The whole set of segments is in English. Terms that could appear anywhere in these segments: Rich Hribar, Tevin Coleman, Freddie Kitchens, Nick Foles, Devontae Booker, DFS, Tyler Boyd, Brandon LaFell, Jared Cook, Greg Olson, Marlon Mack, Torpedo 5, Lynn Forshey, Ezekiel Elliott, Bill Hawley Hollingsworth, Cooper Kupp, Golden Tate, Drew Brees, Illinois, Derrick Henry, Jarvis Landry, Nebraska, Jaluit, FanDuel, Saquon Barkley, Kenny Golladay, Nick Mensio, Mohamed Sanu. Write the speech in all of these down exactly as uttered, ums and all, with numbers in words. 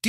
Do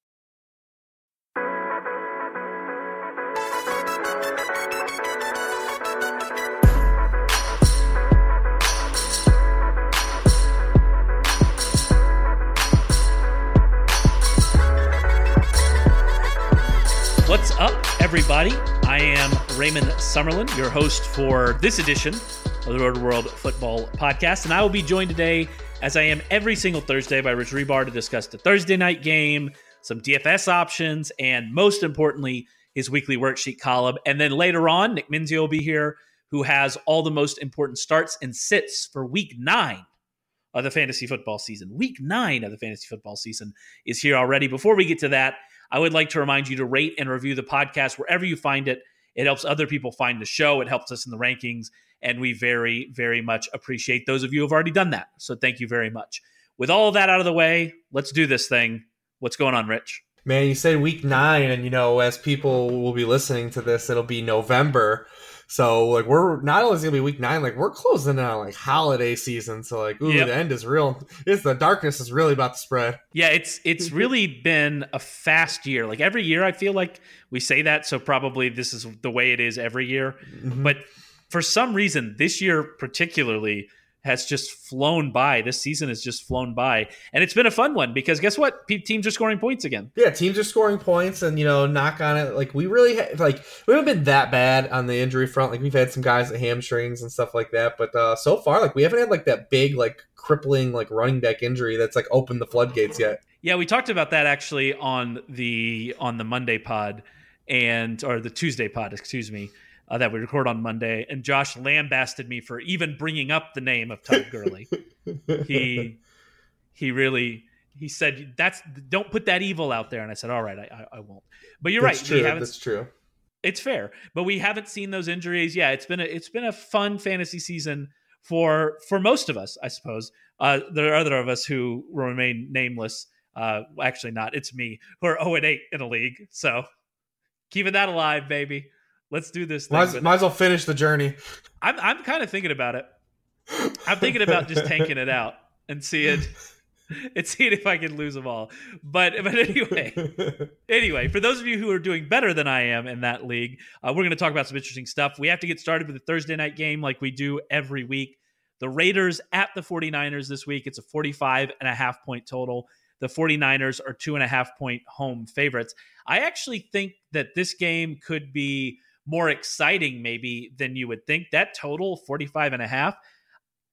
What's up, everybody? I am Raymond Summerlin, your host for this edition of the Roto World Football Podcast, and I will be joined today, as I am every single Thursday, by Rich Hribar to discuss the Thursday night game, some D F S options, and most importantly, his weekly worksheet column. And then later on, Nick Mensio will be here, who has all the most important starts and sits for week nine of the fantasy football season. Week nine of the fantasy football season is here already. Before we get to that, I would like to remind you to rate and review the podcast wherever you find it. It helps other people find the show. It helps us in the rankings, and we very, very much appreciate those of you who have already done that. So thank you very much. With all of that out of the way, let's do this thing. What's going on, Rich? Man, you said week nine, and, you know, as people will be listening to this, it'll be November. So, like, we're not only going to be week nine, like, we're closing on, like, holiday season. So, like, ooh, yep. The end is real. It's the darkness is really about to spread. Yeah, it's it's really been a fast year. Like, every year, I feel like we say that. So, probably this is the way it is every year. Mm-hmm. But for some reason, this year particularly has just flown by. This season has just flown by. And it's been a fun one because guess what? Pe- teams are scoring points again. Yeah, teams are scoring points and, you know, knock on it. Like, we really, ha- like, we haven't been that bad on the injury front. Like, we've had some guys at hamstrings and stuff like that. But uh, so far, like, we haven't had, like, that big, like, crippling, like, running back injury that's, like, opened the floodgates yet. Yeah, we talked about that actually on the on the Monday pod and, or the Tuesday pod, excuse me. Uh, that we record on Monday, and Josh lambasted me for even bringing up the name of Todd Gurley. he he really he said that's don't put that evil out there, and I said, all right, I I, I won't. But you're that's right. True. We haven't, that's true. It's fair, but we haven't seen those injuries. Yeah, it's been a it's been a fun fantasy season for for most of us, I suppose. Uh, there are other of us who remain nameless. Uh, actually, not. It's me who are oh and eight in a league. So keeping that alive, baby. Let's do this thing. Might, might as well finish the journey. I'm I'm kind of thinking about it. I'm thinking about just tanking it out and seeing and seeing if I can lose them all. But but anyway, anyway, for those of you who are doing better than I am in that league, uh, we're going to talk about some interesting stuff. We have to get started with the Thursday night game like we do every week. The Raiders at the forty-niners this week. It's a forty-five and a half point total. The forty-niners are two and a half point home favorites. I actually think that this game could be more exciting maybe than you would think. That total, forty-five and a half.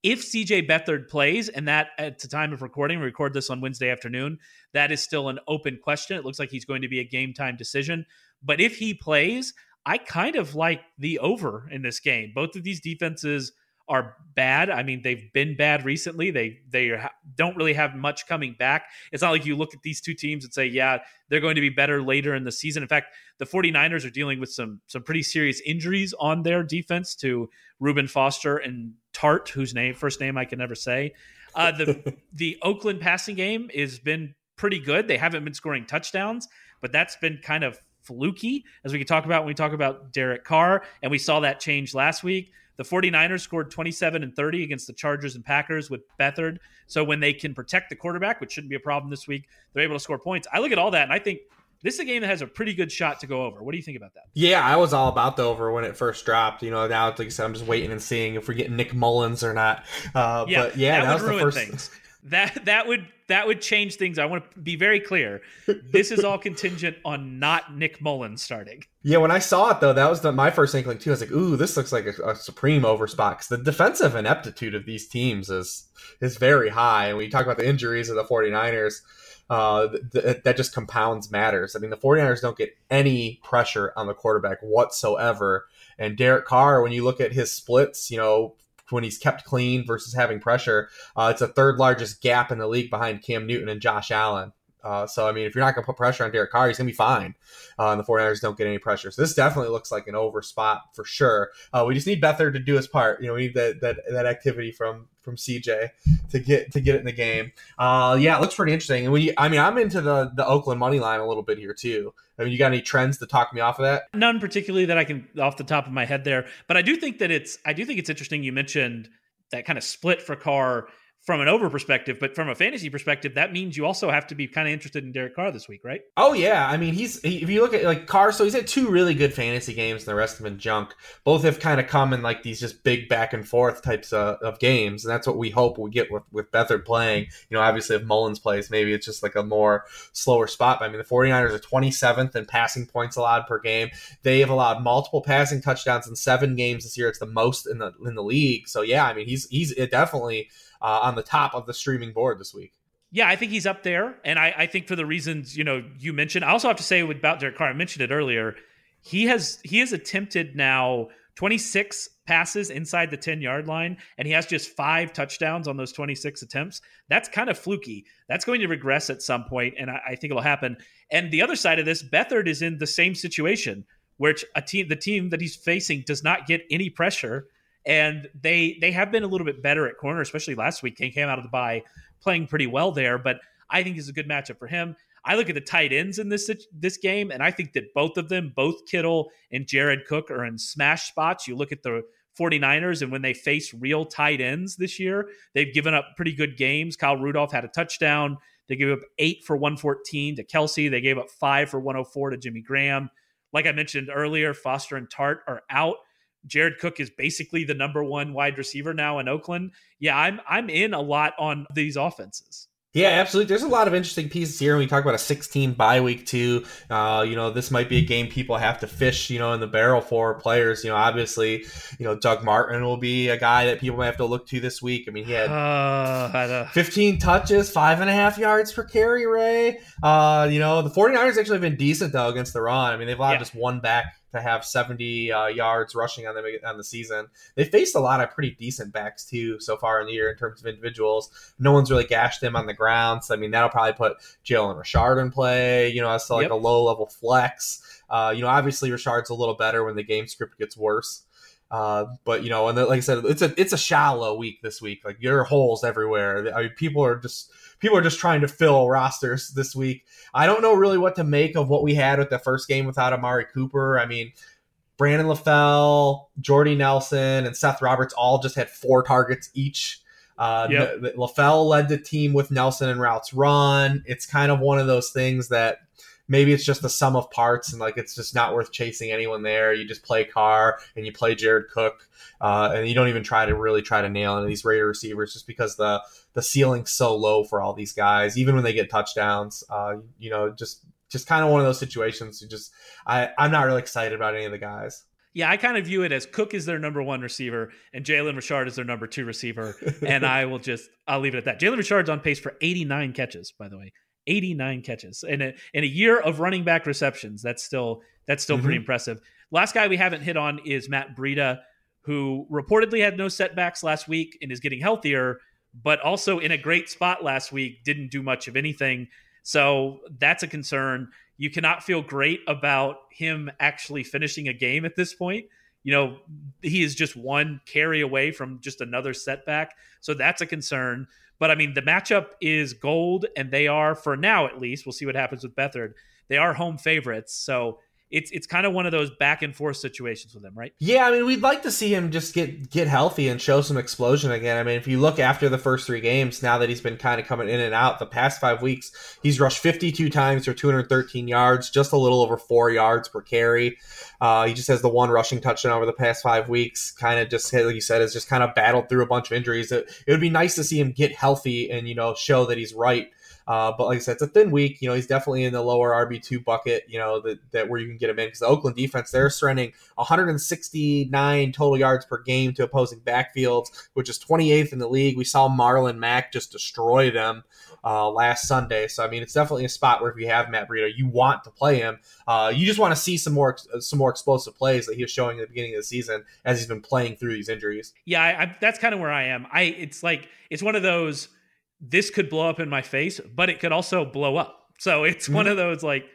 If C J Beathard plays, and that at the time of recording, we record this on Wednesday afternoon, that is still an open question. It looks like he's going to be a game time decision. But if he plays, I kind of like the over in this game. Both of these defenses are bad. I mean, they've been bad recently. They they don't really have much coming back. It's not like you look at these two teams and say, yeah, they're going to be better later in the season. In fact, the forty-niners are dealing with some some pretty serious injuries on their defense to Reuben Foster and Tart, whose name first name I can never say. Uh, the the Oakland passing game has been pretty good. They haven't been scoring touchdowns, but that's been kind of fluky, as we can talk about when we talk about Derek Carr, and we saw that change last week. The forty-niners scored twenty-seven and thirty against the Chargers and Packers with Beathard. So when they can protect the quarterback, which shouldn't be a problem this week, they're able to score points. I look at all that and I think this is a game that has a pretty good shot to go over. What do you think about that? Yeah, I was all about the over when it first dropped. You know, now it's like I said, I'm just waiting and seeing if we're getting Nick Mullens or not. Uh, yeah, but yeah, that, that was would the ruin first things. that that would that would change things. I want to be very clear. This is all contingent on not Nick Mullens starting. Yeah, when I saw it though, that was the, my first inkling too. I was like, "Ooh, this looks like a, a supreme overspot." Because the defensive ineptitude of these teams is is very high. And when you talk about the injuries of the 49ers, uh, th- th- that just compounds matters. I mean, the 49ers don't get any pressure on the quarterback whatsoever. And Derek Carr, when you look at his splits, you know, when he's kept clean versus having pressure, uh, it's the third largest gap in the league behind Cam Newton and Josh Allen. Uh, so, I mean, if you're not going to put pressure on Derek Carr, he's going to be fine. Uh, and the 49ers don't get any pressure. So this definitely looks like an over spot for sure. Uh, we just need Beathard to do his part. You know, we need that that, that activity from from C J to get to get it in the game. Uh, yeah, it looks pretty interesting. And when you, I mean, I'm into the, the Oakland money line a little bit here too. I mean, you got any trends to talk me off of that? None particularly that I can off the top of my head there. But I do think that it's I do think it's interesting. You mentioned that kind of split for Carr from an over perspective, but from a fantasy perspective, that means you also have to be kind of interested in Derek Carr this week, right? Oh yeah. I mean, he's, he, if you look at like Carr, so he's had two really good fantasy games and the rest of them in junk. Both have kind of come in like these just big back and forth types of, of games. And that's what we hope we get with, with Beathard playing. You know, obviously if Mullens plays, maybe it's just like a more slower spot. But I mean, the 49ers are twenty-seventh in passing points allowed per game. They have allowed multiple passing touchdowns in seven games this year. It's the most in the, in the league. So yeah, I mean, he's, he's it definitely, Uh, on the top of the streaming board this week. Yeah, I think he's up there. And I, I think for the reasons, you know, you mentioned, I also have to say about Derek Carr, I mentioned it earlier, he has he has attempted now twenty-six passes inside the ten-yard line, and he has just five touchdowns on those twenty-six attempts. That's kind of fluky. That's going to regress at some point, and I, I think it'll happen. And the other side of this, Beathard is in the same situation, which a team, the team that he's facing does not get any pressure. And they they have been a little bit better at corner, especially last week. They came out of the bye playing pretty well there, but I think it's a good matchup for him. I look at the tight ends in this this game, and I think that both of them, both Kittle and Jared Cook, are in smash spots. You look at the 49ers, and when they face real tight ends this year, they've given up pretty good games. Kyle Rudolph had a touchdown. They gave up eight for one fourteen to Kelsey. They gave up five for one oh four to Jimmy Graham. Like I mentioned earlier, Foster and Tart are out. Jared Cook is basically the number one wide receiver now in Oakland. Yeah, I'm I'm in a lot on these offenses. Yeah, absolutely. There's a lot of interesting pieces here. When we talk about a sixteen bye week too, uh, you know, this might be a game people have to fish, you know, in the barrel for players. You know, obviously, you know, Doug Martin will be a guy that people might have to look to this week. I mean, he had uh, fifteen touches, five and a half yards per carry, Ray. Uh, you know, the 49ers actually have been decent though against the run. I mean, they've allowed yeah. just one back to have seventy uh, yards rushing on them on the season. They faced a lot of pretty decent backs too so far in the year in terms of individuals. No one's really gashed them on the ground. So I mean, that'll probably put Jalen Richard in play. You know, as to like yep. a low level flex. Uh, you know, obviously Richard's a little better when the game script gets worse. Uh, but you know, and the, like I said, it's a it's a shallow week this week. Like there are holes everywhere. I mean, people are just. People are just trying to fill rosters this week. I don't know really what to make of what we had with the first game without Amari Cooper. I mean, Brandon LaFell, Jordy Nelson, and Seth Roberts all just had four targets each. Uh, yep. LaFell led the team with Nelson and routes run. It's kind of one of those things that maybe it's just the sum of parts and like it's just not worth chasing anyone there. You just play Carr and you play Jared Cook, uh, and you don't even try to really try to nail any of these Raider receivers just because the the ceiling's so low for all these guys. Even when they get touchdowns, uh, you know, just just kind of one of those situations. You just I I'm not really excited about any of the guys. Yeah, I kind of view it as Cook is their number one receiver and Jalen Richard is their number two receiver, and I will just I'll leave it at that. Jalen Richard's on pace for eighty-nine catches, by the way. eighty-nine catches in a, in a year of running back receptions. That's still, that's still mm-hmm. pretty impressive. Last guy we haven't hit on is Matt Breida, who reportedly had no setbacks last week and is getting healthier, but also in a great spot last week, didn't do much of anything. So that's a concern. You cannot feel great about him actually finishing a game at this point. You know, he is just one carry away from just another setback. So that's a concern. But, I mean, the matchup is gold, and they are, for now at least, we'll see what happens with Beathard. They are home favorites, so it's it's kind of one of those back and forth situations with him, right? Yeah, I mean, we'd like to see him just get, get healthy and show some explosion again. I mean, if you look after the first three games, now that he's been kind of coming in and out, the past five weeks, he's rushed fifty-two times for two hundred thirteen yards, just a little over four yards per carry. Uh, he just has the one rushing touchdown over the past five weeks, kind of just, like you said, has just kind of battled through a bunch of injuries. It, it would be nice to see him get healthy and, you know, show that he's right. Uh, but like I said, it's a thin week. You know, he's definitely in the lower R B two bucket, you know, that, that where you can get him in. Because the Oakland defense, they're surrendering one hundred sixty-nine total yards per game to opposing backfields, which is twenty-eighth in the league. We saw Marlon Mack just destroy them uh, last Sunday. So, I mean, it's definitely a spot where if you have Matt Breida, you want to play him. Uh, you just want to see some more some more explosive plays that he was showing at the beginning of the season as he's been playing through these injuries. Yeah, I, I, that's kind of where I am. I It's like, it's one of those... this could blow up in my face, but it could also blow up. So it's one of those, like,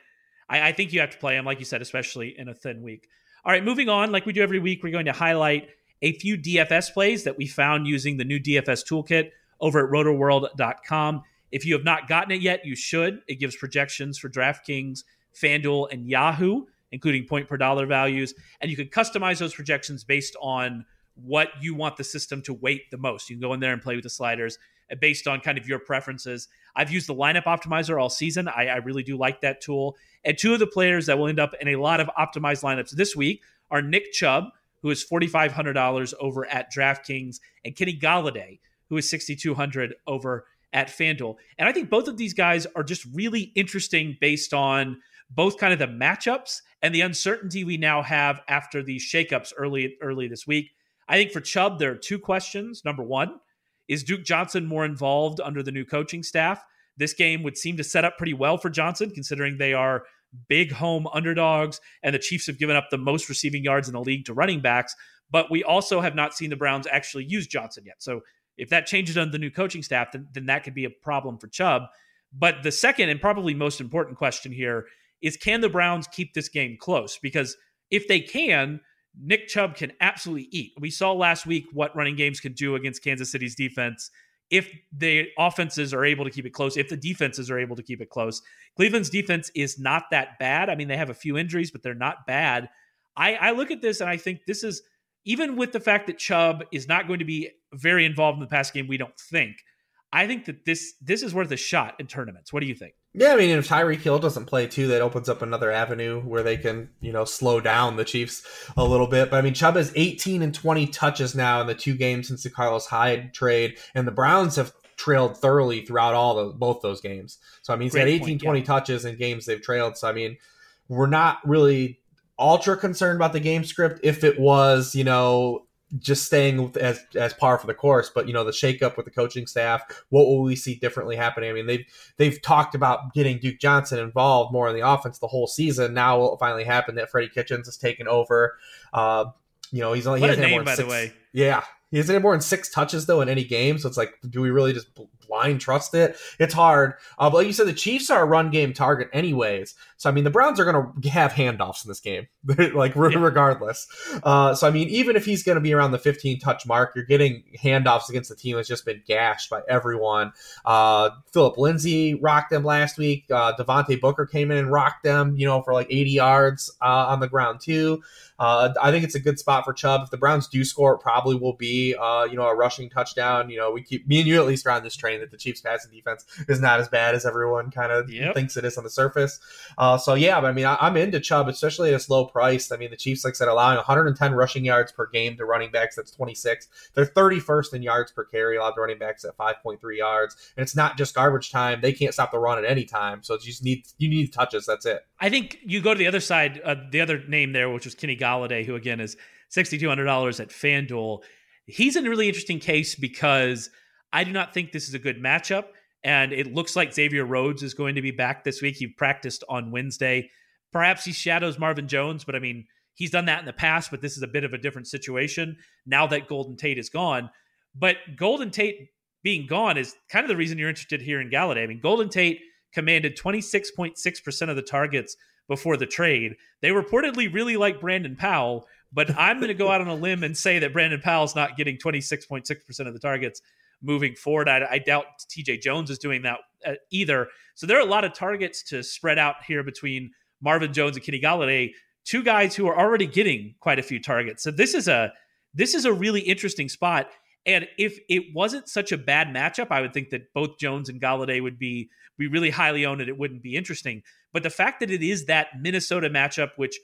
I, I think you have to play him, like you said, especially in a thin week. All right, moving on. Like we do every week, we're going to highlight a few D F S plays that we found using the new D F S toolkit over at roto world dot com. If you have not gotten it yet, you should. It gives projections for DraftKings, FanDuel, and Yahoo, including point per dollar values. And you can customize those projections based on what you want the system to weight the most. You can go in there and play with the sliders based on kind of your preferences. I've used the lineup optimizer all season. I, I really do like that tool. And two of the players that will end up in a lot of optimized lineups this week are Nick Chubb, who is four thousand five hundred dollars over at DraftKings, and Kenny Golladay, who is six thousand two hundred dollars over at FanDuel. And I think both of these guys are just really interesting based on both kind of the matchups and the uncertainty we now have after these shakeups early, early this week. I think for Chubb, there are two questions. Number one, is Duke Johnson more involved under the new coaching staff? This game would seem to set up pretty well for Johnson, considering they are big home underdogs and the Chiefs have given up the most receiving yards in the league to running backs. But we also have not seen the Browns actually use Johnson yet. So if that changes under the new coaching staff, then, then that could be a problem for Chubb. But the second and probably most important question here is, can the Browns keep this game close? Because if they can, Nick Chubb can absolutely eat. We saw last week what running games can do against Kansas City's defense if the offenses are able to keep it close, if the defenses are able to keep it close. Cleveland's defense is not that bad. I mean, they have a few injuries, but they're not bad. I, I look at this and I think this is, even with the fact that Chubb is not going to be very involved in the pass game, we don't think. I think that this this is worth a shot in tournaments. What do you think? Yeah, I mean, if Tyreek Hill doesn't play too, that opens up another avenue where they can, you know, slow down the Chiefs a little bit. But I mean, Chubb has eighteen and twenty touches now in the two games since the Carlos Hyde trade, and the Browns have trailed thoroughly throughout all the both those games. So I mean, he's got eighteen, twenty yeah. touches in games they've trailed. So I mean, we're not really ultra concerned about the game script. If it was, you know, just staying as as par for the course, but you know, the shakeup with the coaching staff, what will we see differently happening? I mean, they've they've talked about getting Duke Johnson involved more in the offense the whole season. Now will it finally happen that Freddie Kitchens has taken over? Uh, you know, he's only he hasn't had more than six. Yeah, he hasn't had more than six touches though in any game. So it's like, do we really just blind trust it? It's hard. Uh, but like you said, the Chiefs are a run game target anyways. So, I mean, the Browns are going to have handoffs in this game, like yeah. regardless. Uh, so, I mean, even if he's going to be around the fifteen touch mark, you're getting handoffs against the team that's just been gashed by everyone. Uh, Phillip Lindsay rocked them last week. Uh, Devontae Booker came in and rocked them, you know, for like eighty yards uh, on the ground too. Uh, I think it's a good spot for Chubb. If the Browns do score, it probably will be, uh, you know, a rushing touchdown. You know, we keep, me and you at least are on this train that the Chiefs passing defense is not as bad as everyone kind of yep. thinks it is on the surface. Uh, So, yeah, but I mean, I, I'm into Chubb, especially at a slow price. I mean, the Chiefs, like I said, allowing one hundred ten rushing yards per game to running backs. That's twenty-six. They're thirty-first in yards per carry allowed to running backs at five point three yards. And it's not just garbage time. They can't stop the run at any time. So you just need you need touches. That's it. I think you go to the other side, uh, the other name there, which was Kenny Golladay, who, again, is six thousand two hundred dollars at FanDuel. He's in a really interesting case because I do not think this is a good matchup. And it looks like Xavier Rhodes is going to be back this week. He practiced on Wednesday. Perhaps he shadows Marvin Jones, but I mean, he's done that in the past, but this is a bit of a different situation now that Golden Tate is gone. But Golden Tate being gone is kind of the reason you're interested here in Golladay. I mean, Golden Tate commanded twenty-six point six percent of the targets before the trade. They reportedly really like Brandon Powell, but I'm going to go out on a limb and say that Brandon Powell's not getting twenty-six point six percent of the targets moving forward. I, I doubt T J Jones is doing that uh, either. So there are a lot of targets to spread out here between Marvin Jones and Kenny Golladay, two guys who are already getting quite a few targets. So this is a this is a really interesting spot. And if it wasn't such a bad matchup, I would think that both Jones and Golladay would be be really highly owned and it wouldn't be interesting. But the fact that it is that Minnesota matchup, which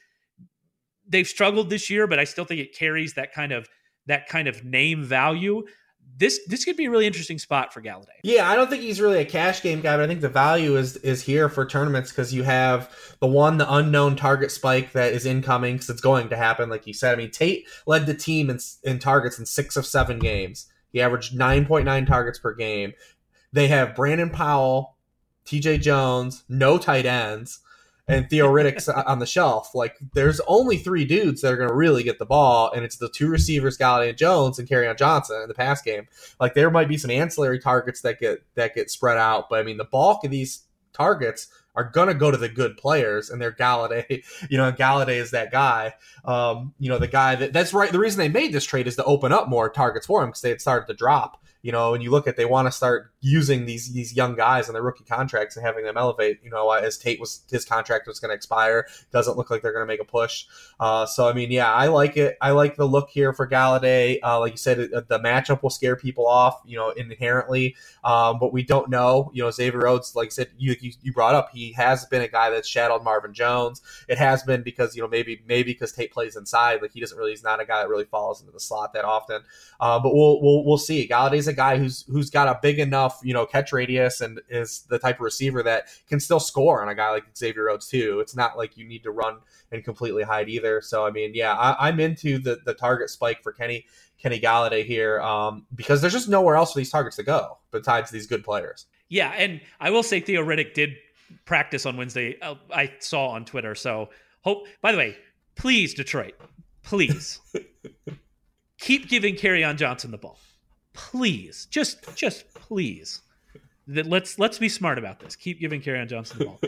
they've struggled this year, but I still think it carries that kind of that kind of name value. This this could be a really interesting spot for Golladay. Yeah, I don't think he's really a cash game guy, but I think the value is is here for tournaments because you have the one, the unknown target spike that is incoming because it's going to happen, like you said. I mean, Tate led the team in, in targets in six of seven games. He averaged nine point nine targets per game. They have Brandon Powell, T J Jones, no tight ends, and Theoretics on the shelf. Like, there's only three dudes that are going to really get the ball, and it's the two receivers, Golladay and Jones, and Kerryon Johnson in the pass game. Like, there might be some ancillary targets that get that get spread out, but I mean, the bulk of these targets are going to go to the good players, and they're Golladay. You know, Golladay is that guy. Um, you know, the guy that that's right. The reason they made this trade is to open up more targets for him because they had started to drop. You know, and you look at, they want to start using these these young guys on their rookie contracts and having them elevate, you know, as Tate was, his contract was going to expire. Doesn't look like they're going to make a push. Uh, so, I mean, yeah, I like it. I like the look here for Golladay. Uh, like you said, it, the matchup will scare people off, you know, inherently. Um, but we don't know. You know, Xavier Rhodes, like I said, you, you you brought up, he has been a guy that's shadowed Marvin Jones. It has been because, you know, maybe maybe because Tate plays inside. Like, he doesn't really, he's not a guy that really falls into the slot that often. Uh, but we'll we'll we'll see. Galladay's a guy who's who's got a big enough, you know, catch radius and is the type of receiver that can still score on a guy like Xavier Rhodes too. It's not like you need to run and completely hide either. So I mean, yeah, I, I'm into the the target spike for Kenny Kenny Golladay here um, because there's just nowhere else for these targets to go besides these good players. Yeah, and I will say Theoretic did practice on Wednesday. Uh, I saw on Twitter. So hope. By the way, please Detroit, please keep giving Kerryon Johnson the ball. Please, just, just please. Let's let's be smart about this. Keep giving Kerryon Johnson the ball.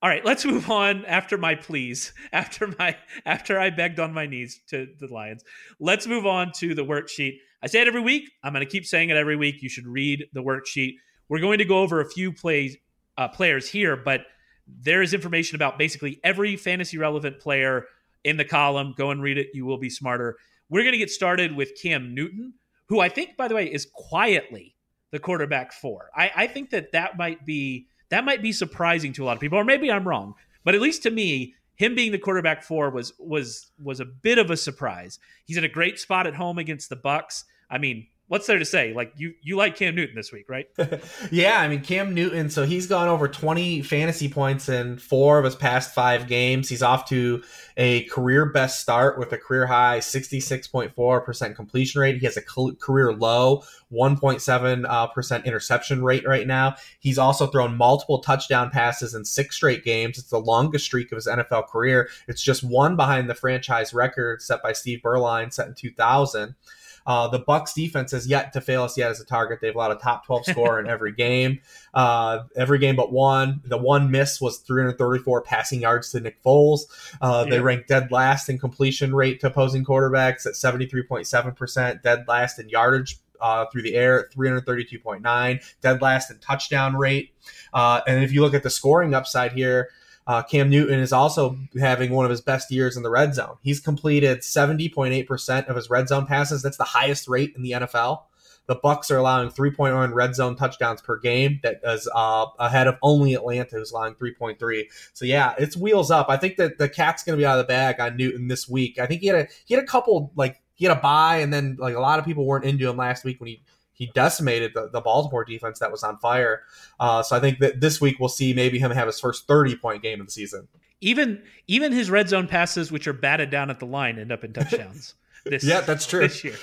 All right, let's move on. After my please, after my after I begged on my knees to the Lions, let's move on to the worksheet. I say it every week. I'm going to keep saying it every week. You should read the worksheet. We're going to go over a few plays uh, players here, but there is information about basically every fantasy relevant player in the column. Go and read it. You will be smarter. We're going to get started with Cam Newton, who I think, by the way, is quietly the quarterback four. I, I think that that might be that might be surprising to a lot of people, or maybe I'm wrong. But at least to me, him being the quarterback four was was was a bit of a surprise. He's in a great spot at home against the Bucs. I mean, what's there to say? Like, you you like Cam Newton this week, right? Yeah, I mean, Cam Newton, so he's gone over twenty fantasy points in four of his past five games. He's off to a career best start with a career high sixty-six point four percent completion rate. He has a career low one point seven percent uh, percent interception rate right now. He's also thrown multiple touchdown passes in six straight games. It's the longest streak of his N F L career. It's just one behind the franchise record set by Steve Berline, set in two thousand. Uh, the Bucs defense has yet to fail us yet as a target. They've allowed a top twelve score in every game, uh, every game but one. The one miss was three hundred thirty-four passing yards to Nick Foles. Uh, yeah. They ranked dead last in completion rate to opposing quarterbacks at seventy-three point seven percent, dead last in yardage uh, through the air at three hundred thirty-two point nine, dead last in touchdown rate. Uh, and if you look at the scoring upside here, Uh, Cam Newton is also having one of his best years in the red zone. He's completed seventy point eight percent of his red zone passes. That's the highest rate in the N F L. The Bucs are allowing three point one red zone touchdowns per game. That is uh, ahead of only Atlanta, who's allowing three point three. So yeah, it's wheels up. I think that the cat's going to be out of the bag on Newton this week. I think he had a he had a couple like he had a bye, and then like a lot of people weren't into him last week when he. He decimated the, the Baltimore defense that was on fire. Uh, so I think that this week we'll see maybe him have his first thirty-point game of the season. Even even his red zone passes, which are batted down at the line, end up in touchdowns. This, yeah, that's true. This year.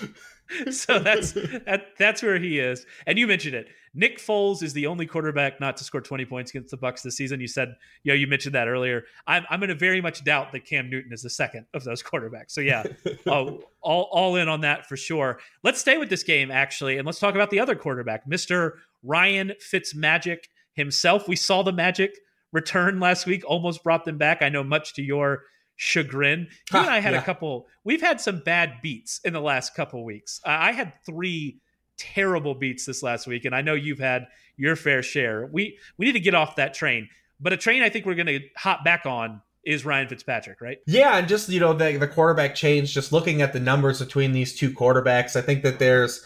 So that's that, that's where he is. And you mentioned it. Nick Foles is the only quarterback not to score twenty points against the Bucs this season. You said, you know, you mentioned that earlier. I'm I'm going to very much doubt that Cam Newton is the second of those quarterbacks. So yeah, all, all all in on that for sure. Let's stay with this game actually, and let's talk about the other quarterback, Mister Ryan Fitzmagic himself. We saw the magic return last week, almost brought them back. I know, much to your chagrin. He and I had yeah. a couple. We've had some bad beats in the last couple weeks. Uh, I had three. Terrible beats this last week, and I know you've had your fair share. We we need to get off that train, but a train I think we're going to hop back on is Ryan Fitzpatrick, right? Yeah, and just, you know, the, the quarterback change, just looking at the numbers between these two quarterbacks, I think that there's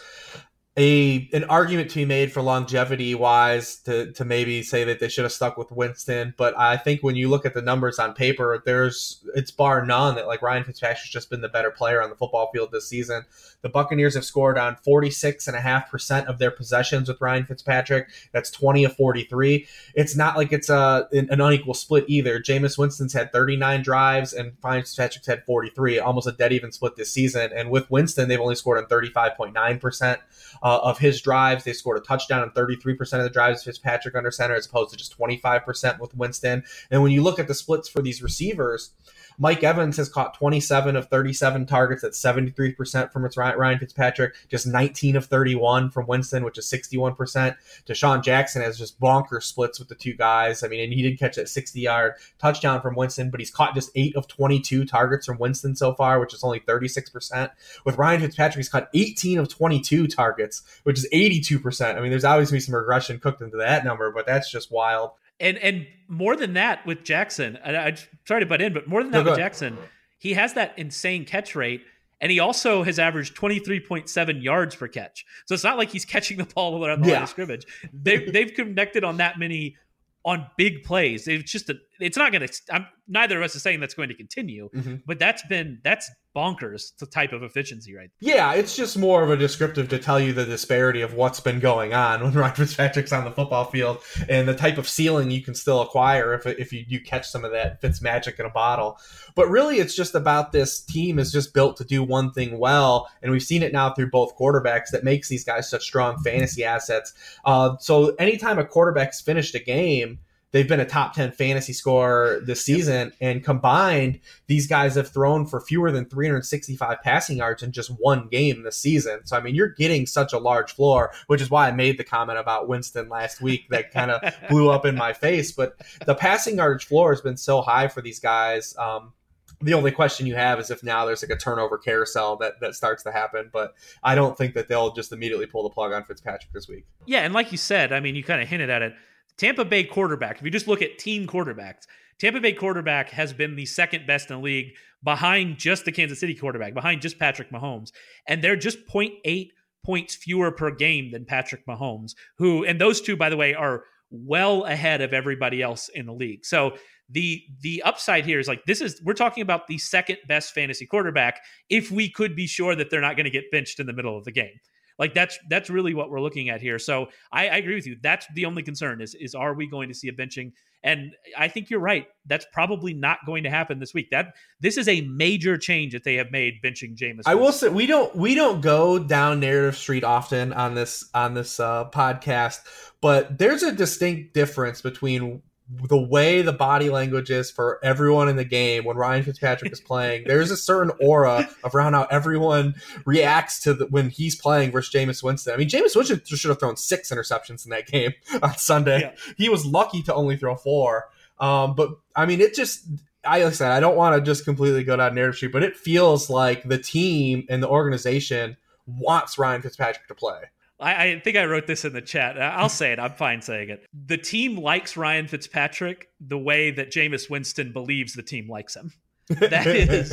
a an argument to be made for longevity-wise to, to maybe say that they should have stuck with Winston. But I think when you look at the numbers on paper, there's it's bar none that, like, Ryan Fitzpatrick's just been the better player on the football field this season. The Buccaneers have scored on forty-six point five percent of their possessions with Ryan Fitzpatrick. That's twenty of forty-three. It's not like it's a, an unequal split either. Jameis Winston's had thirty-nine drives and Ryan Fitzpatrick's had forty-three, almost a dead even split this season. And with Winston, they've only scored on thirty-five point nine percent uh, of his drives. They scored a touchdown on thirty-three percent of the drives Fitzpatrick under center as opposed to just twenty-five percent with Winston. And when you look at the splits for these receivers, Mike Evans has caught twenty-seven of thirty-seven targets. That's seventy-three percent from its Ryan Fitzpatrick, just nineteen of thirty-one from Winston, which is sixty-one percent. DeSean Jackson has just bonker splits with the two guys. I mean, and he did catch that sixty-yard touchdown from Winston, but he's caught just eight of twenty-two targets from Winston so far, which is only thirty-six percent. With Ryan Fitzpatrick, he's caught eighteen of twenty-two targets, which is eighty-two percent. I mean, there's obviously some regression cooked into that number, but that's just wild. And and more than that with Jackson, and I, sorry to butt in, but more than that no, with Jackson, he has that insane catch rate, and he also has averaged twenty-three point seven yards per catch. So it's not like he's catching the ball around the yeah. line of scrimmage. They, they've connected on that many on big plays. It's just a, it's not going to. Neither of us is saying that's going to continue, mm-hmm. but that's been that's bonkers the type of efficiency, right? Yeah, it's just more of a descriptive to tell you the disparity of what's been going on when Ryan Fitzpatrick's on the football field and the type of ceiling you can still acquire if if you, you catch some of that Fitz magic in a bottle. But really, it's just about this team is just built to do one thing well, and we've seen it now through both quarterbacks that makes these guys such strong fantasy assets. Uh, so anytime a quarterback's finished a game, they've been a top ten fantasy scorer this season, and combined, these guys have thrown for fewer than three hundred sixty-five passing yards in just one game this season. So, I mean, you're getting such a large floor, which is why I made the comment about Winston last week that kind of blew up in my face. But the passing yardage floor has been so high for these guys. Um, the only question you have is if now there's like a turnover carousel that, that starts to happen. But I don't think that they'll just immediately pull the plug on Fitzpatrick this week. Yeah, and like you said, I mean, you kind of hinted at it. Tampa Bay quarterback, if you just look at team quarterbacks, Tampa Bay quarterback has been the second best in the league behind just the Kansas City quarterback, behind just Patrick Mahomes. And they're just zero point eight points fewer per game than Patrick Mahomes, who, and those two, by the way, are well ahead of everybody else in the league. So the the upside here is like, this is, we're talking about the second best fantasy quarterback if we could be sure that they're not going to get benched in the middle of the game. Like that's that's really what we're looking at here. So I, I agree with you. That's the only concern is, is are we going to see a benching? And I think you're right. That's probably not going to happen this week. That this is a major change that they have made benching Jameis. I will say we don't we don't go down narrative street often on this on this uh, podcast, but there's a distinct difference between the way the body language is for everyone in the game when Ryan Fitzpatrick is playing. There's a certain aura around how everyone reacts to the, when he's playing versus Jameis Winston. I mean, Jameis Winston should have thrown six interceptions in that game on Sunday. Yeah. He was lucky to only throw four. Um, but, I mean, it just – I like I said, I don't want to just completely go down narrative street, but it feels like the team and the organization wants Ryan Fitzpatrick to play. I think I wrote this in the chat. I'll say it. I'm fine saying it. The team likes Ryan Fitzpatrick the way that Jameis Winston believes the team likes him. That is,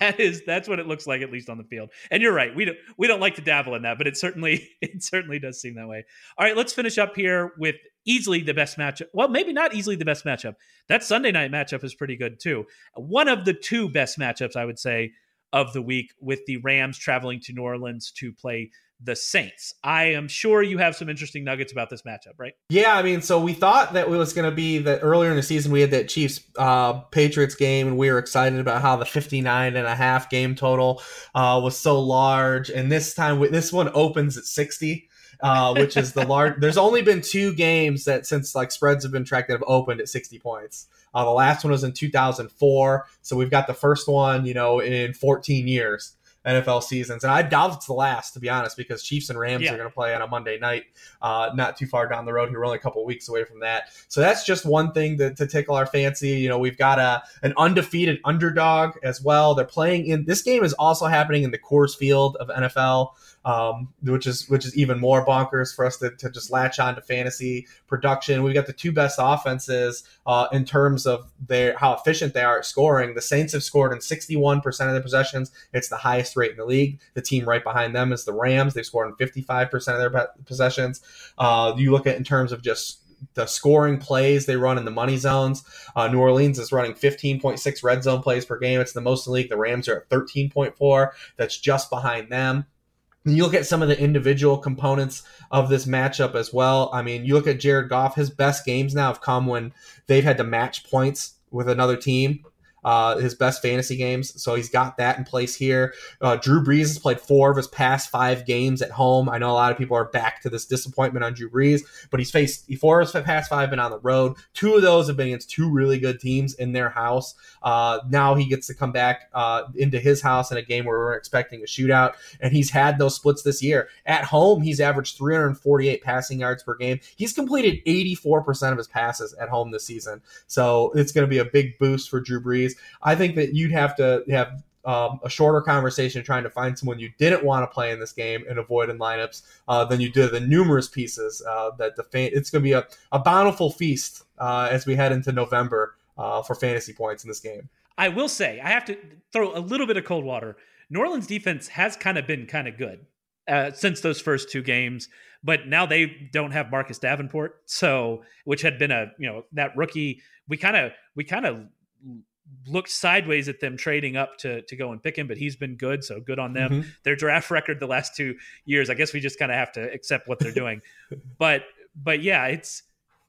that is, that's what it looks like, at least on the field. And you're right. We don't, we don't like to dabble in that, but it certainly, it certainly does seem that way. All right, let's finish up here with easily the best matchup. Well, maybe not easily the best matchup. That Sunday night matchup is pretty good too. One of the two best matchups, I would say, of the week, with the Rams traveling to New Orleans to play the Saints. I am sure you have some interesting nuggets about this matchup, right? Yeah, I mean, so we thought that it was going to be that earlier in the season we had that Chiefs uh, Patriots game, and we were excited about how the fifty-nine and a half game total uh, was so large. And this time, this one opens at sixty. uh, which is the large. There's only been two games that since like spreads have been tracked that have opened at sixty points. Uh, the last one was in two thousand four. So we've got the first one, you know, in fourteen years. N F L seasons. And I doubt it's the last, to be honest, because Chiefs and Rams yeah. are going to play on a Monday night, uh, not too far down the road. We're only a couple of weeks away from that. So that's just one thing to, to tickle our fancy. You know, we've got a an undefeated underdog as well. They're playing in this game is also happening in the Coors Field of N F L. Um, which is which is even more bonkers for us to, to just latch on to fantasy production. We've got the two best offenses uh, in terms of their how efficient they are at scoring. The Saints have scored in sixty-one percent of their possessions. It's the highest rate in the league. The team right behind them is the Rams. They've scored in fifty-five percent of their possessions. Uh, you look at in terms of just the scoring plays they run in the money zones. Uh, New Orleans is running fifteen point six red zone plays per game. It's the most in the league. The Rams are at thirteen point four. That's just behind them. You look at some of the individual components of this matchup as well. I mean, you look at Jared Goff, his best games now have come when they've had to match points with another team, uh, his best fantasy games. So he's got that in place here. Uh, Drew Brees has played four of his past five games at home. I know a lot of people are back to this disappointment on Drew Brees, but he's faced four of his past five been on the road. Two of those have been against two really good teams in their house. Uh, now he gets to come back uh, into his house in a game where we're expecting a shootout, and he's had those splits this year. At home, he's averaged three hundred forty-eight passing yards per game. He's completed eighty-four percent of his passes at home this season. So it's going to be a big boost for Drew Brees. I think that you'd have to have um, a shorter conversation trying to find someone you didn't want to play in this game and avoid in lineups uh, than you did the numerous pieces uh, that the fan- it's going to be a, a bountiful feast uh, as we head into November uh, for fantasy points in this game. I will say, I have to throw a little bit of cold water. New Orleans defense has kind of been kind of good uh, since those first two games, but now they don't have Marcus Davenport. So, which had been a, you know, that rookie, we kind of, we kind of, looked sideways at them trading up to to go and pick him, but he's been good, so good on them. Mm-hmm. Their draft record the last two years, I guess we just kind of have to accept what they're doing. but but yeah, it's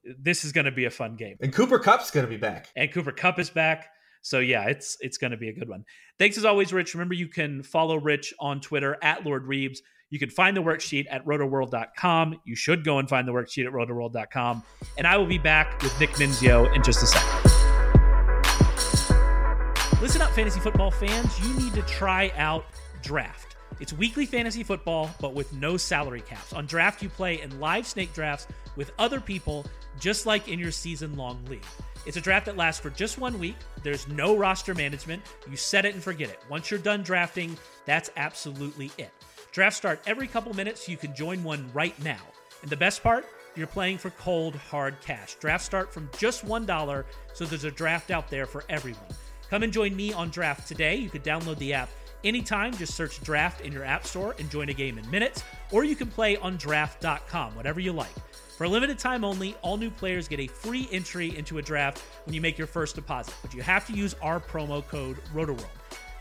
this is going to be a fun game. And Cooper Kupp's going to be back. And Cooper Kupp is back. So yeah, it's it's going to be a good one. Thanks as always, Rich. Remember, you can follow Rich on Twitter at Lord Reeves. You can find the worksheet at roto world dot com. You should go and find the worksheet at roto world dot com. And I will be back with Nick Mensio in just a second. Listen up, fantasy football fans. You need to try out Draft. It's weekly fantasy football, but with no salary caps. On Draft, you play in live snake drafts with other people, just like in your season-long league. It's a draft that lasts for just one week. There's no roster management. You set it and forget it. Once you're done drafting, that's absolutely it. Drafts start every couple minutes, so you can join one right now. And the best part? You're playing for cold, hard cash. Drafts start from just one dollar, so there's a draft out there for everyone. Come and join me on Draft today. You can download the app anytime. Just search Draft in your app store and join a game in minutes. Or you can play on draft dot com, whatever you like. For a limited time only, all new players get a free entry into a draft when you make your first deposit. But you have to use our promo code RotoWorld.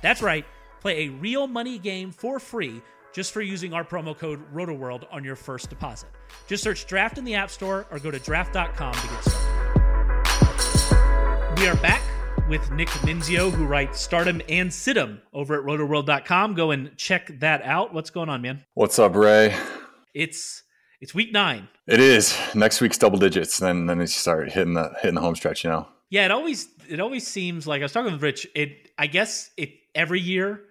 That's right. Play a real money game for free just for using our promo code RotoWorld on your first deposit. Just search Draft in the app store or go to draft dot com to get started. We are back with Nick Mensio, who writes Stardom and Situm over at roto world dot com. Go and check that out. What's going on, man? What's up, Ray? It's it's week nine. It is. Next week's double digits. Then then you start hitting the hitting the home stretch, you know. Yeah, it always it always seems like I was talking with Rich. It I guess it every year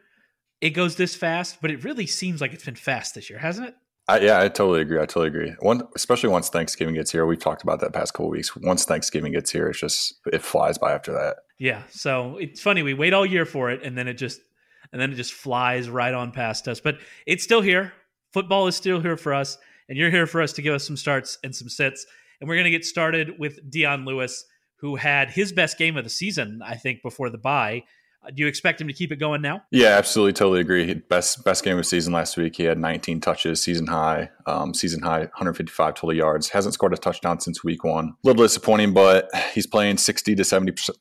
it goes this fast, but it really seems like it's been fast this year, hasn't it? I, yeah, I totally agree. I totally agree. One, especially once Thanksgiving gets here, we've talked about that past couple of weeks. Once Thanksgiving gets here, it's just it flies by after that. Yeah, so it's funny. We wait all year for it, and then it just and then it just flies right on past us. But it's still here. Football is still here for us, and you're here for us to give us some starts and some sits. And we're gonna get started with Dion Lewis, who had his best game of the season, I think, before the bye. Do you expect him to keep it going now? Yeah, absolutely. Totally agree. Best best game of the season last week. He had nineteen touches, season high, um, season high, one hundred fifty-five total yards. Hasn't scored a touchdown since week one. A little disappointing, but he's playing sixty to seventy percent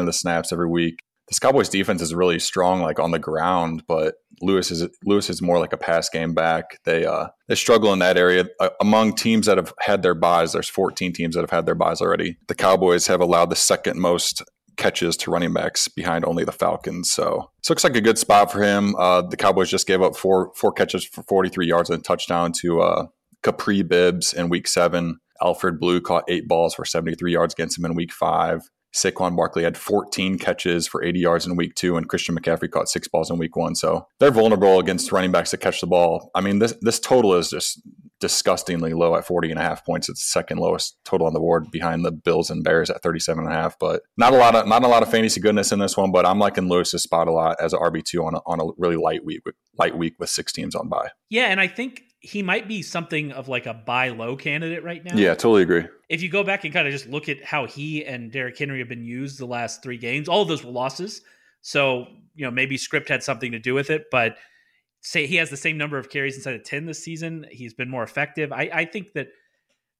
of the snaps every week. This Cowboys defense is really strong, like on the ground, but Lewis is Lewis is more like a pass game back. They uh, they struggle in that area. Uh, among teams that have had their buys, there's fourteen teams that have had their buys already. The Cowboys have allowed the second most catches to running backs behind only the Falcons. So it looks like a good spot for him. Uh, the Cowboys just gave up four four catches for forty-three yards and a touchdown to uh, Capri Bibbs in week seven. Alfred Blue caught eight balls for seventy-three yards against him in week five. Saquon Barkley had fourteen catches for eighty yards in week two, and Christian McCaffrey caught six balls in week one. So they're vulnerable against running backs that catch the ball. I mean, this this total is just disgustingly low at forty and a half points. It's the second lowest total on the board behind the Bills and Bears at thirty-seven and a half, but not a lot of, not a lot of fantasy goodness in this one, but I'm liking Lewis's spot a lot as an R B two on a, on a really light week, light week with six teams on bye. Yeah. And I think he might be something of like a buy low candidate right now. Yeah, totally agree. If you go back and kind of just look at how he and Derrick Henry have been used the last three games, all of those were losses. So, you know, maybe script had something to do with it, but say he has the same number of carries inside of ten this season. He's been more effective. I, I think that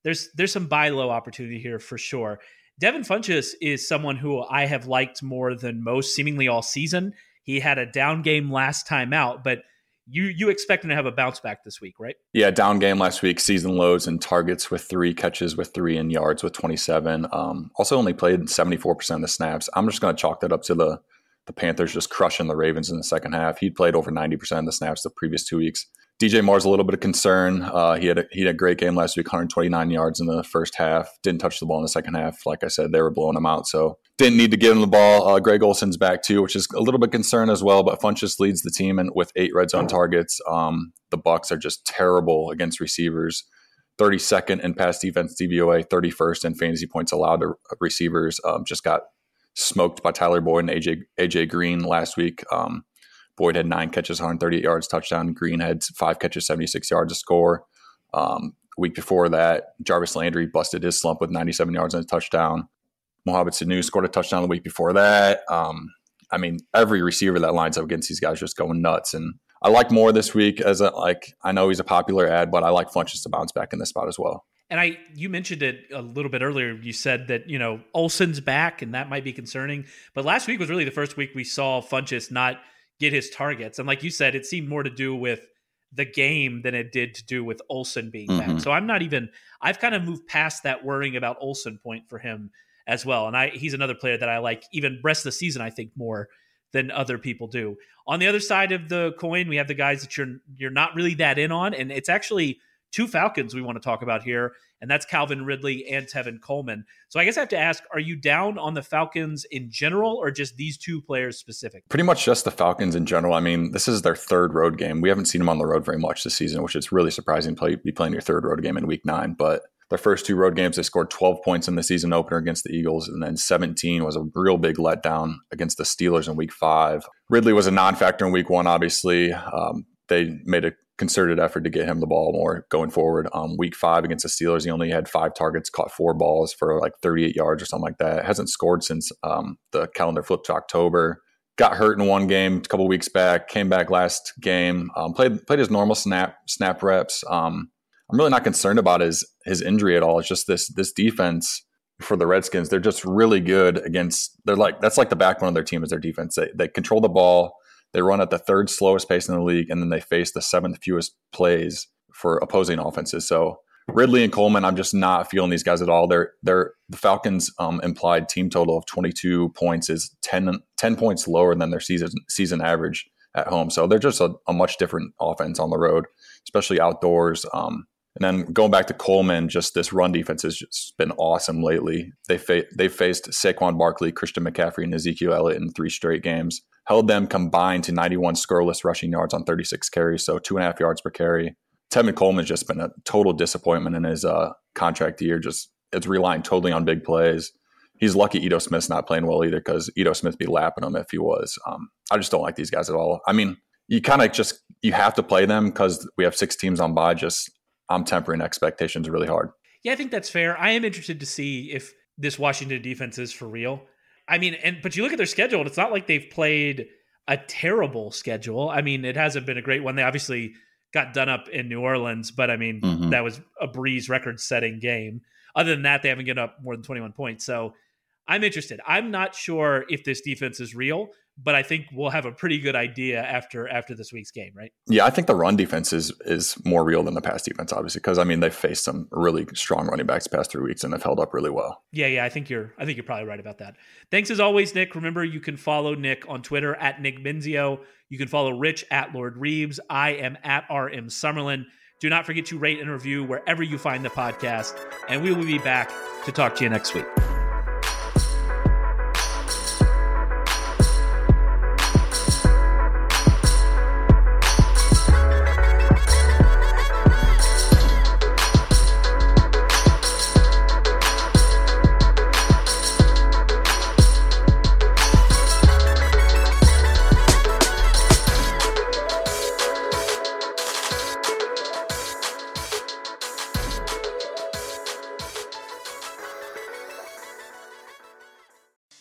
there's, there's some buy low opportunity here for sure. Devin Funchess is someone who I have liked more than most seemingly all season. He had a down game last time out, but You you expect him to have a bounce back this week, right? Yeah, down game last week, season lows in targets with three, catches with three, and yards with twenty-seven. Um, also only played seventy-four percent of the snaps. I'm just going to chalk that up to the, the Panthers just crushing the Ravens in the second half. He played over ninety percent of the snaps the previous two weeks. D J Moore's a little bit of concern. Uh, he had a, he had a great game last week, one hundred twenty-nine yards in the first half. Didn't touch the ball in the second half. Like I said, they were blowing him out, so didn't need to give him the ball. Uh, Greg Olson's back too, which is a little bit concerned as well. But Funchess leads the team and with eight red zone targets. Um, the Bucs are just terrible against receivers. thirty-second in pass defense D V O A, thirty-first in fantasy points allowed to receivers. Um, just got smoked by Tyler Boyd and A J A J Green last week. Um, Boyd had nine catches, one hundred thirty-eight yards, touchdown. Green had five catches, seventy-six yards, a score. Um, week before that, Jarvis Landry busted his slump with ninety-seven yards and a touchdown. Mohamed Sanu scored a touchdown the week before that. Um, I mean, every receiver that lines up against these guys just going nuts. And I like Moore this week as a, like, I know he's a popular ad, but I like Funchess to bounce back in this spot as well. And I, you mentioned it a little bit earlier. You said that, you know, Olsen's back and that might be concerning, but last week was really the first week we saw Funchess not get his targets. And like you said, it seemed more to do with the game than it did to do with Olsen being mm-hmm. back. So I'm not even, I've kind of moved past that worrying about Olsen point for him as well. And I, he's another player that I like even rest of the season, I think more than other people do. On the other side of the coin, we have the guys that you're, you're not really that in on. And it's actually two Falcons we want to talk about here. And that's Calvin Ridley and Tevin Coleman. So I guess I have to ask, are you down on the Falcons in general or just these two players specific? Pretty much just the Falcons in general. I mean, this is their third road game. We haven't seen them on the road very much this season, which is really surprising to play, be playing your third road game in week nine. But their first two road games, they scored twelve points in the season opener against the Eagles, and then seventeen was a real big letdown against the Steelers in week five. Ridley was a non-factor in week one, obviously. Um, they made a concerted effort to get him the ball more going forward. Um, week five against the Steelers, he only had five targets, caught four balls for like thirty-eight yards or something like that. Hasn't scored since um, the calendar flipped to October. Got hurt in one game a couple weeks back, came back last game, um, played played his normal snap snap reps. Um I'm really not concerned about his his injury at all. It's just this this defense for the Redskins. They're just really good against. They're like that's like the backbone of their team is their defense. They they control the ball. They run at the third slowest pace in the league, and then they face the seventh fewest plays for opposing offenses. So Ridley and Coleman, I'm just not feeling these guys at all. They're they're the Falcons' um, implied team total of twenty-two points is ten, ten points lower than their season season average at home. So they're just a, a much different offense on the road, especially outdoors. Um, And then going back to Coleman, just this run defense has just been awesome lately. They fa- they faced Saquon Barkley, Christian McCaffrey, and Ezekiel Elliott in three straight games. Held them combined to ninety-one scoreless rushing yards on thirty-six carries, so two and a half yards per carry. Tevin Coleman's just been a total disappointment in his uh, contract year. Just it's relying totally on big plays. He's lucky Ito Smith's not playing well either because Ito Smith'd be lapping him if he was. Um, I just don't like these guys at all. I mean, you kind of just you have to play them because we have six teams on bye. Just I'm tempering expectations really hard. Yeah, I think that's fair. I am interested to see if this Washington defense is for real. I mean, and but you look at their schedule, and it's not like they've played a terrible schedule. I mean, it hasn't been a great one. They obviously got done up in New Orleans, but I mean, mm-hmm. that was a Brees record-setting game. Other than that, they haven't given up more than twenty-one points. So I'm interested. I'm not sure if this defense is real, but I think we'll have a pretty good idea after after this week's game, right? Yeah, I think the run defense is is more real than the pass defense, obviously, because I mean they've faced some really strong running backs the past three weeks and they've held up really well. Yeah, yeah, I think you're I think you're probably right about that. Thanks as always, Nick. Remember, you can follow Nick on Twitter at Nick Mensio. You can follow Rich at Lord Reeves. I am at R M Summerlin. Do not forget to rate and review wherever you find the podcast, and we will be back to talk to you next week.